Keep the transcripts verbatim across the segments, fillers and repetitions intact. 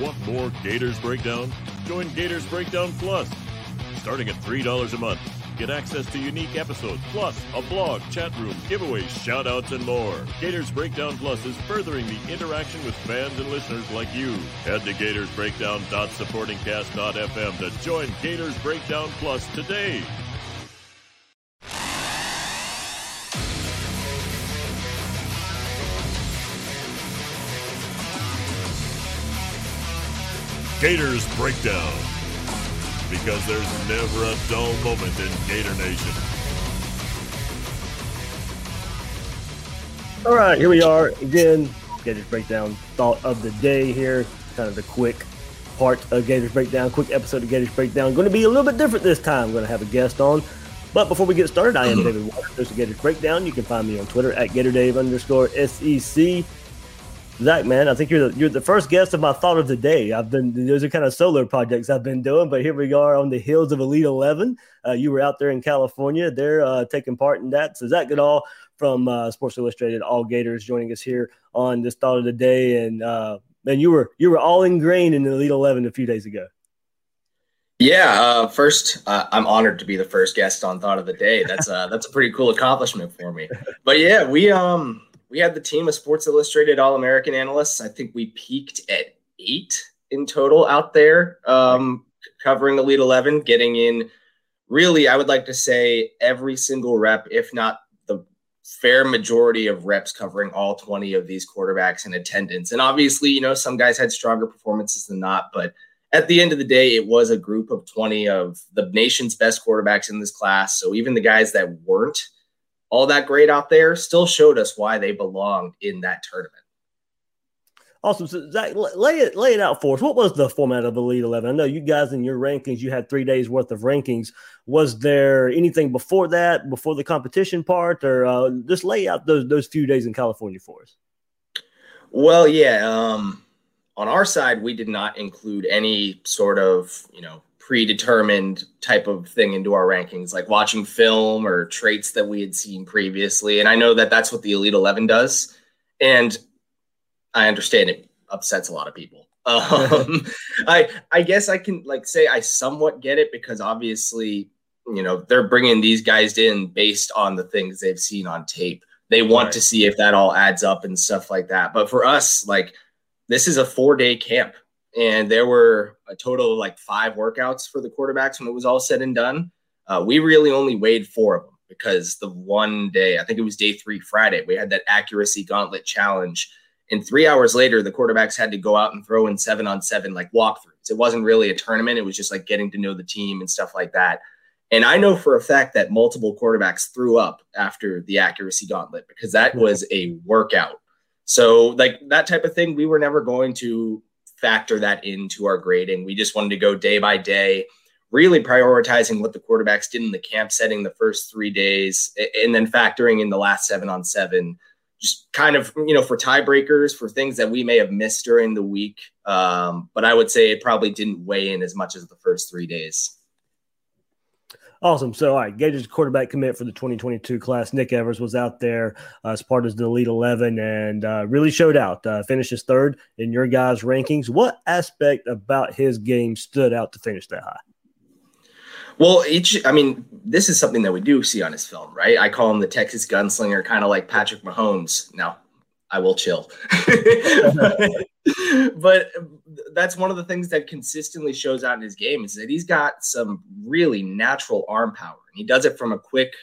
Want more Gators Breakdown? Join Gators Breakdown Plus. Starting at three dollars a month, get access to unique episodes, plus a blog, chat room, giveaways, shout-outs, and more. Gators Breakdown Plus is furthering the interaction with fans and listeners like you. Head to gators breakdown dot supporting cast dot f m to join Gators Breakdown Plus today. Gators Breakdown, because there's never a dull moment in Gator Nation. All right, here we are again. Gators Breakdown thought of the day here, kind of the quick part of Gators Breakdown, quick episode of Gators Breakdown. Going to be a little bit different this time. I'm going to have a guest on. But before we get started, I am David Waters, host of Gators Breakdown. You can find me on Twitter at GatorDave underscore S E C. Zach, man, I think you're the, you're the first guest of my thought of the day. I've been, those are kind of solo projects I've been doing, but here we are on the heels of Elite eleven. Uh, you were out there in California. They're uh, taking part in that. So Zach Goodall from uh, Sports Illustrated All Gators joining us here on this thought of the day. And uh, man, you were you were all ingrained in the Elite eleven a few days ago. Yeah, uh, first, uh, I'm honored to be the first guest on thought of the day. That's uh, that's a pretty cool accomplishment for me. But yeah, we um. We had the team of Sports Illustrated All-American analysts. I think we peaked at eight in total out there, um, covering Elite eleven, getting in really, I would like to say, every single rep, if not the fair majority of reps, covering all twenty of these quarterbacks in attendance. And obviously, you know, some guys had stronger performances than not, but at the end of the day, it was a group of twenty of the nation's best quarterbacks in this class. So even the guys that weren't all that great out there still showed us why they belonged in that tournament. Awesome. So Zach, lay it, lay it out for us. What was the format of Elite eleven? I know you guys in your rankings, you had three days worth of rankings. Was there anything before that, before the competition part, or uh, just lay out those, those few days in California for us? Well, yeah. Um, on our side, we did not include any sort of, you know, predetermined type of thing into our rankings, like watching film or traits that we had seen previously. And I know that that's what the Elite eleven does. And I understand it upsets a lot of people. Um, I, I guess I can like say I somewhat get it, because obviously, you know, they're bringing these guys in based on the things they've seen on tape. They want right. to see if that all adds up and stuff like that. But for us, like, this is a four day camp. And there were a total of like five workouts for the quarterbacks when it was all said and done. Uh, we really only weighed four of them, because the one day, I think it was day three, Friday, we had that accuracy gauntlet challenge. And three hours later, the quarterbacks had to go out and throw in seven on seven, like walkthroughs. It wasn't really a tournament. It was just like getting to know the team and stuff like that. And I know for a fact that multiple quarterbacks threw up after the accuracy gauntlet, because that was a workout. So like that type of thing, we were never going to factor that into our grading. We just wanted to go day by day, really prioritizing what the quarterbacks did in the camp setting the first three days, and then factoring in the last seven on seven, just kind of, you know, for tiebreakers, for things that we may have missed during the week. Um, but I would say it probably didn't weigh in as much as the first three days. Awesome. So, all right, Gators quarterback commit for the twenty twenty-two class, Nick Evers, was out there uh, as part of the Elite eleven and uh, really showed out, uh, finishes third in your guys' rankings. What aspect about his game stood out to finish that high? Well, each, I mean, this is something that we do see on his film, right? I call him the Texas gunslinger, kind of like Patrick Mahomes. Now, I will chill. But that's one of the things that consistently shows out in his game, is that he's got some really natural arm power. And he does it from a quick,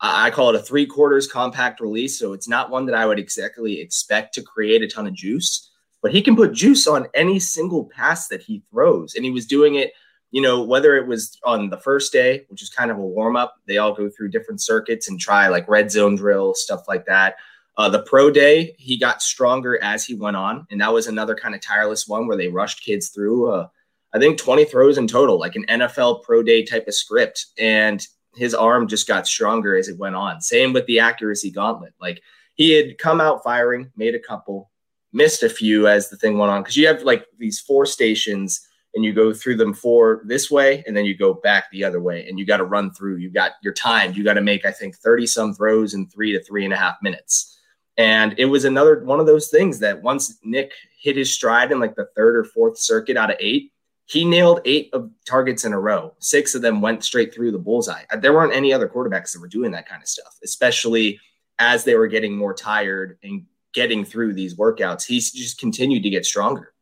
uh, I call it a three quarters compact release. So it's not one that I would exactly expect to create a ton of juice, but he can put juice on any single pass that he throws. And he was doing it, you know, whether it was on the first day, which is kind of a warm up, they all go through different circuits and try like red zone drill, stuff like that. Uh, the pro day, he got stronger as he went on. And that was another kind of tireless one where they rushed kids through, uh, I think, twenty throws in total, like an N F L pro day type of script. And his arm just got stronger as it went on. Same with the accuracy gauntlet. Like, he had come out firing, made a couple, missed a few as the thing went on. Because you have like these four stations and you go through them four this way and then you go back the other way. And you got to run through. You got your time. You got to make, I think, thirty-some throws in three to three and a half minutes. And it was another one of those things that once Nick hit his stride in like the third or fourth circuit out of eight. He nailed eight of targets in a row. Six of them went straight through the bullseye. There weren't any other quarterbacks that were doing that kind of stuff, especially as they were getting more tired and getting through these workouts. He's just continued to get stronger.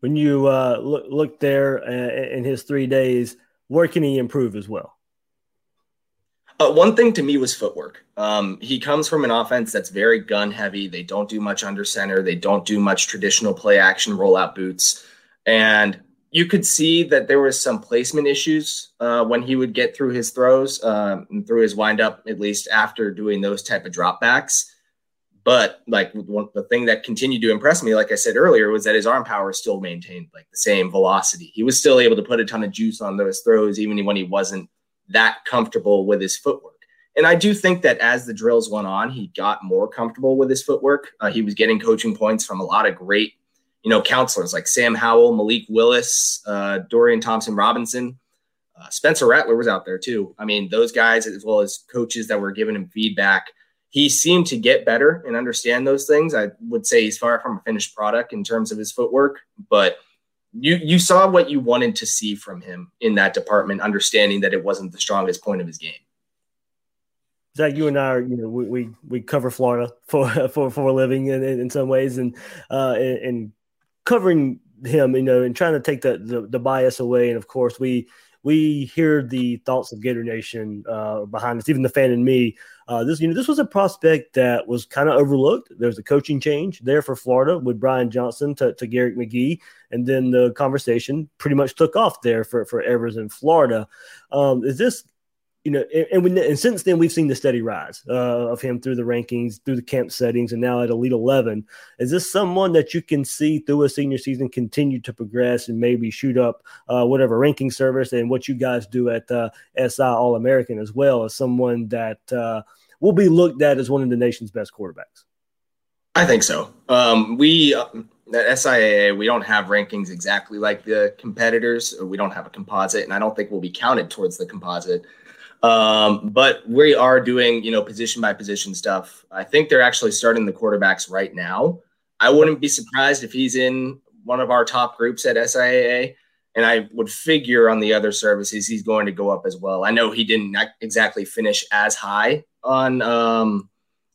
When you uh, look, look there uh, in his three days, where can he improve as well? Uh, one thing to me was footwork. Um, he comes from an offense that's very gun heavy. They don't do much under center. They don't do much traditional play action, rollout boots. And you could see that there was some placement issues uh, when he would get through his throws um, and through his windup, at least after doing those type of dropbacks. But like one, the thing that continued to impress me, like I said earlier, was that his arm power still maintained like the same velocity. He was still able to put a ton of juice on those throws, even when he wasn't that comfortable with his footwork. And I do think that as the drills went on, he got more comfortable with his footwork. Uh, he was getting coaching points from a lot of great, you know, counselors like Sam Howell, Malik Willis, uh, Dorian Thompson Robinson, uh, Spencer Rattler was out there too. I mean, those guys, as well as coaches that were giving him feedback, he seemed to get better and understand those things. I would say he's far from a finished product in terms of his footwork, but You you saw what you wanted to see from him in that department, understanding that it wasn't the strongest point of his game. Zach, you and I are, you know, we we, we cover Florida for for for a living in, in some ways, and uh, and covering him, you know, and trying to take the, the the bias away. And of course, we we hear the thoughts of Gator Nation uh, behind us, even the fan in me. Uh, this you know this was a prospect that was kind of overlooked. There's a coaching change there for Florida with Brian Johnson to, to Garrick McGee, and then the conversation pretty much took off there for, for Evers in Florida. Um, is this you know and, and, when, and since then we've seen the steady rise uh, of him through the rankings, through the camp settings, and now at Elite eleven. Is this someone that you can see through a senior season continue to progress and maybe shoot up uh, whatever ranking service and what you guys do at uh, S I All-American as well, as someone that uh, will be looked at as one of the nation's best quarterbacks? I think so. Um, we uh, at S I A A, we don't have rankings exactly like the competitors. We don't have a composite, and I don't think we'll be counted towards the composite. Um, but we are doing, you know, position by position stuff. I think they're actually starting the quarterbacks right now. I wouldn't be surprised if he's in one of our top groups at S I A A, and I would figure on the other services he's going to go up as well. I know he didn't exactly finish as high on um,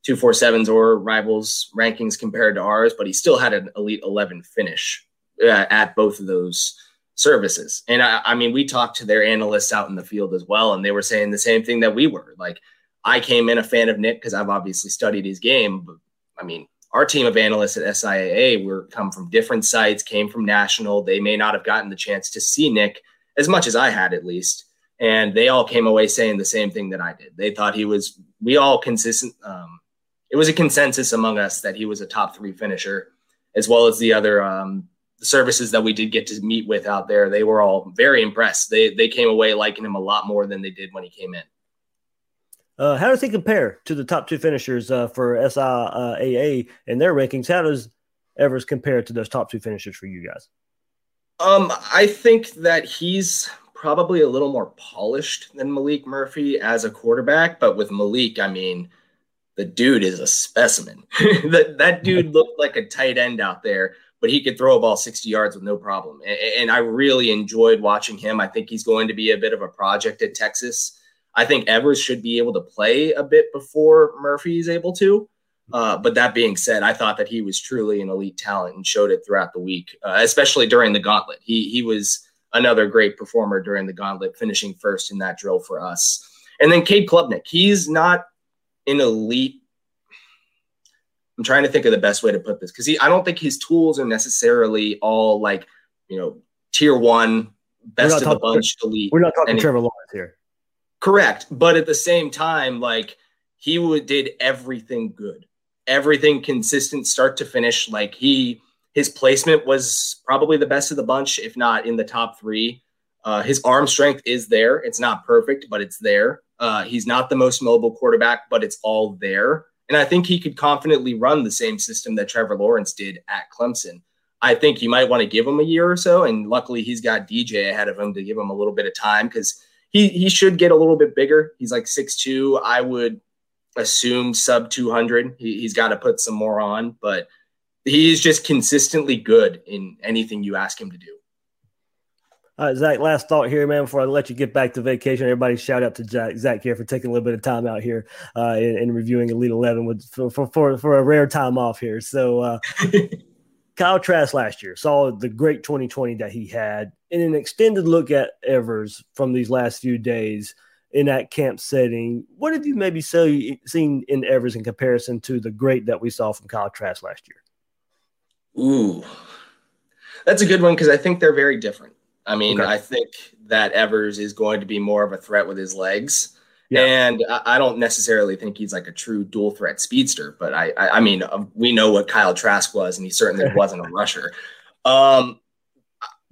two forty-seven's or rivals rankings compared to ours, but he still had an Elite eleven finish uh, at both of those services. And I, I mean, we talked to their analysts out in the field as well, and they were saying the same thing that we were. Like, I came in a fan of Nick because I've obviously studied his game, but I mean, our team of analysts at S I A A were come from different sites, came from national. They may not have gotten the chance to see Nick as much as I had, at least. And they all came away saying the same thing that I did. They thought he was, we all consistent. Um, it was a consensus among us that he was a top three finisher, as well as the other um, services that we did get to meet with out there. They were all very impressed. They, they came away liking him a lot more than they did when he came in. Uh, how does he compare to the top two finishers uh, for S I A A and their rankings? How does Evers compare to those top two finishers for you guys? Um, I think that he's probably a little more polished than Malik Murphy as a quarterback. But with Malik, I mean, the dude is a specimen. that, that dude looked like a tight end out there, but he could throw a ball sixty yards with no problem. And, and I really enjoyed watching him. I think he's going to be a bit of a project at Texas. I think Evers should be able to play a bit before Murphy is able to. Uh, but that being said, I thought that he was truly an elite talent and showed it throughout the week, uh, especially during the gauntlet. He he was another great performer during the gauntlet, finishing first in that drill for us. And then Cade Klubnick, he's not an elite. I'm trying to think of the best way to put this, because he I don't think his tools are necessarily all like, you know, tier one, best of the bunch, Trevor, elite. We're not talking anything. Trevor Lawrence here. Correct. But at the same time, like, he would did everything good, everything consistent, start to finish. Like, he, his placement was probably the best of the bunch, if not in the top three. Uh, his arm strength is there. It's not perfect, but it's there. Uh, he's not the most mobile quarterback, but it's all there. And I think he could confidently run the same system that Trevor Lawrence did at Clemson. I think you might want to give him a year or so. And luckily he's got D J ahead of him to give him a little bit of time, because He he should get a little bit bigger. He's like six two. I would assume sub two hundred. He, he's got to put some more on, but he's just consistently good in anything you ask him to do. All right, Zach, last thought here, man, before I let you get back to vacation. Everybody shout out to Zach, Zach here for taking a little bit of time out here uh, and, and reviewing Elite eleven with, for, for, for a rare time off here. So uh, Kyle Trask last year saw the great twenty twenty that he had. In an extended look at Evers from these last few days in that camp setting, what have you maybe so, seen in Evers in comparison to the great that we saw from Kyle Trask last year? Ooh, that's a good one because I think they're very different. I mean, okay. I think that Evers is going to be more of a threat with his legs. Yeah. And I don't necessarily think he's like a true dual threat speedster, but I, I, I mean, we know what Kyle Trask was, and he certainly wasn't a rusher. Um,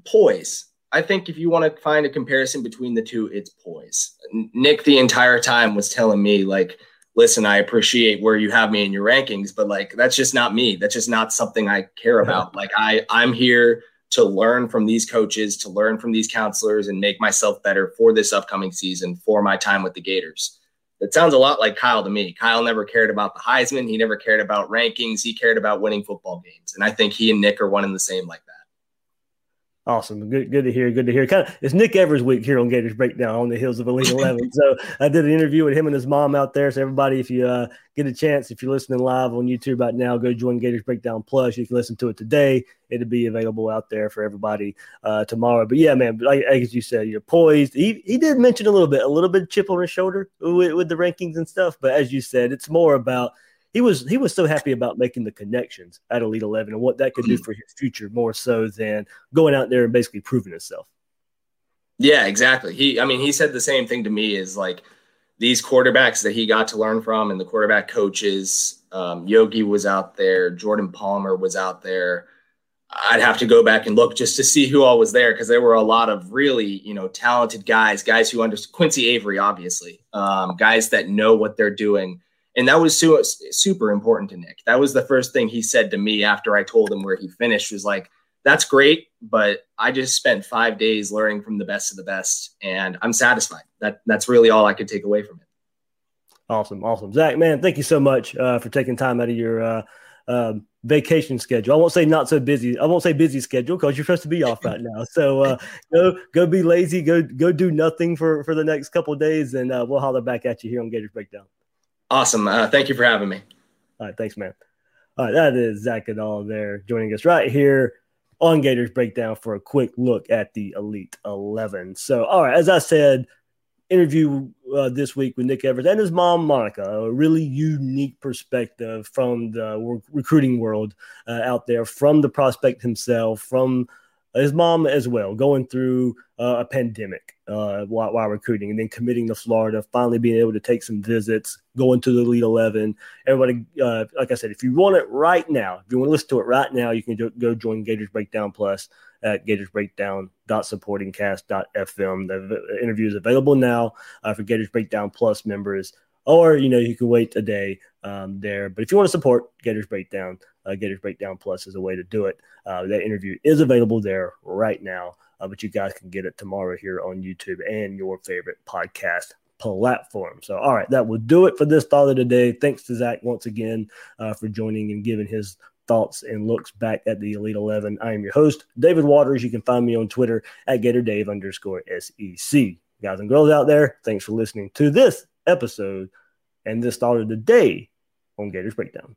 poise. I think if you want to find a comparison between the two, it's poise. Nick the entire time was telling me, like, listen, I appreciate where you have me in your rankings, but like, that's just not me. That's just not something I care about. Like I, I'm here to learn from these coaches, to learn from these counselors, and make myself better for this upcoming season, for my time with the Gators. That sounds a lot like Kyle to me. Kyle never cared about the Heisman. He never cared about rankings. He cared about winning football games. And I think he and Nick are one and the same like that. Awesome. Good good to hear. Good to hear. Kind of, it's Nick Evers week here on Gators Breakdown on the hills of Elite eleven. So I did an interview with him and his mom out there. So everybody, if you uh, get a chance, if you're listening live on YouTube right now, go join Gators Breakdown Plus. You can listen to it today. It'll be available out there for everybody uh, tomorrow. But yeah, man, like, like as you said, you're poised. He he did mention a little bit, a little bit of chip on his shoulder with, with the rankings and stuff. But as you said, it's more about He was he was so happy about making the connections at Elite eleven and what that could do for his future more so than going out there and basically proving himself. Yeah, exactly. He, I mean, he said the same thing to me is like these quarterbacks that he got to learn from and the quarterback coaches, um, Yogi was out there, Jordan Palmer was out there. I'd have to go back and look just to see who all was there because there were a lot of really, you know, talented guys, guys who understood Quincy Avery, obviously, um, guys that know what they're doing. And that was su- super important to Nick. That was the first thing he said to me after I told him where he finished was like, that's great, but I just spent five days learning from the best of the best, and I'm satisfied. That That's really all I could take away from it. Awesome, awesome. Zach, man, thank you so much uh, for taking time out of your uh, um, vacation schedule. I won't say not so busy. I won't say busy schedule because you're supposed to be off right now. So uh, go go be lazy. Go go do nothing for, for the next couple of days, and uh, we'll holler back at you here on Gators Breakdown. Awesome. Uh, thank you for having me. All right. Thanks, man. All right. That is Zach Goodall there joining us right here on Gators Breakdown for a quick look at the Elite eleven. So, all right. As I said, interview uh, this week with Nick Evers and his mom, Monica, a really unique perspective from the recruiting world uh, out there, from the prospect himself, from his mom as well, going through uh, a pandemic uh, while, while recruiting and then committing to Florida, finally being able to take some visits, going to the Elite eleven. Everybody, uh, like I said, if you want it right now, if you want to listen to it right now, you can do, go join Gators Breakdown Plus at gators breakdown dot supporting cast dot f m. The interview is available now uh, for Gators Breakdown Plus members. Or, you know, you can wait a day um, there. But if you want to support Gators Breakdown, uh, Gators Breakdown Plus is a way to do it. Uh, that interview is available there right now. Uh, but you guys can get it tomorrow here on YouTube and your favorite podcast platform. So, all right, that will do it for this thought of the day. Thanks to Zach once again uh, for joining and giving his thoughts and looks back at the Elite eleven. I am your host, David Waters. You can find me on Twitter at GatorDave underscore SEC. Guys and girls out there, thanks for listening to this episode and this thought of the day on Gators Breakdown.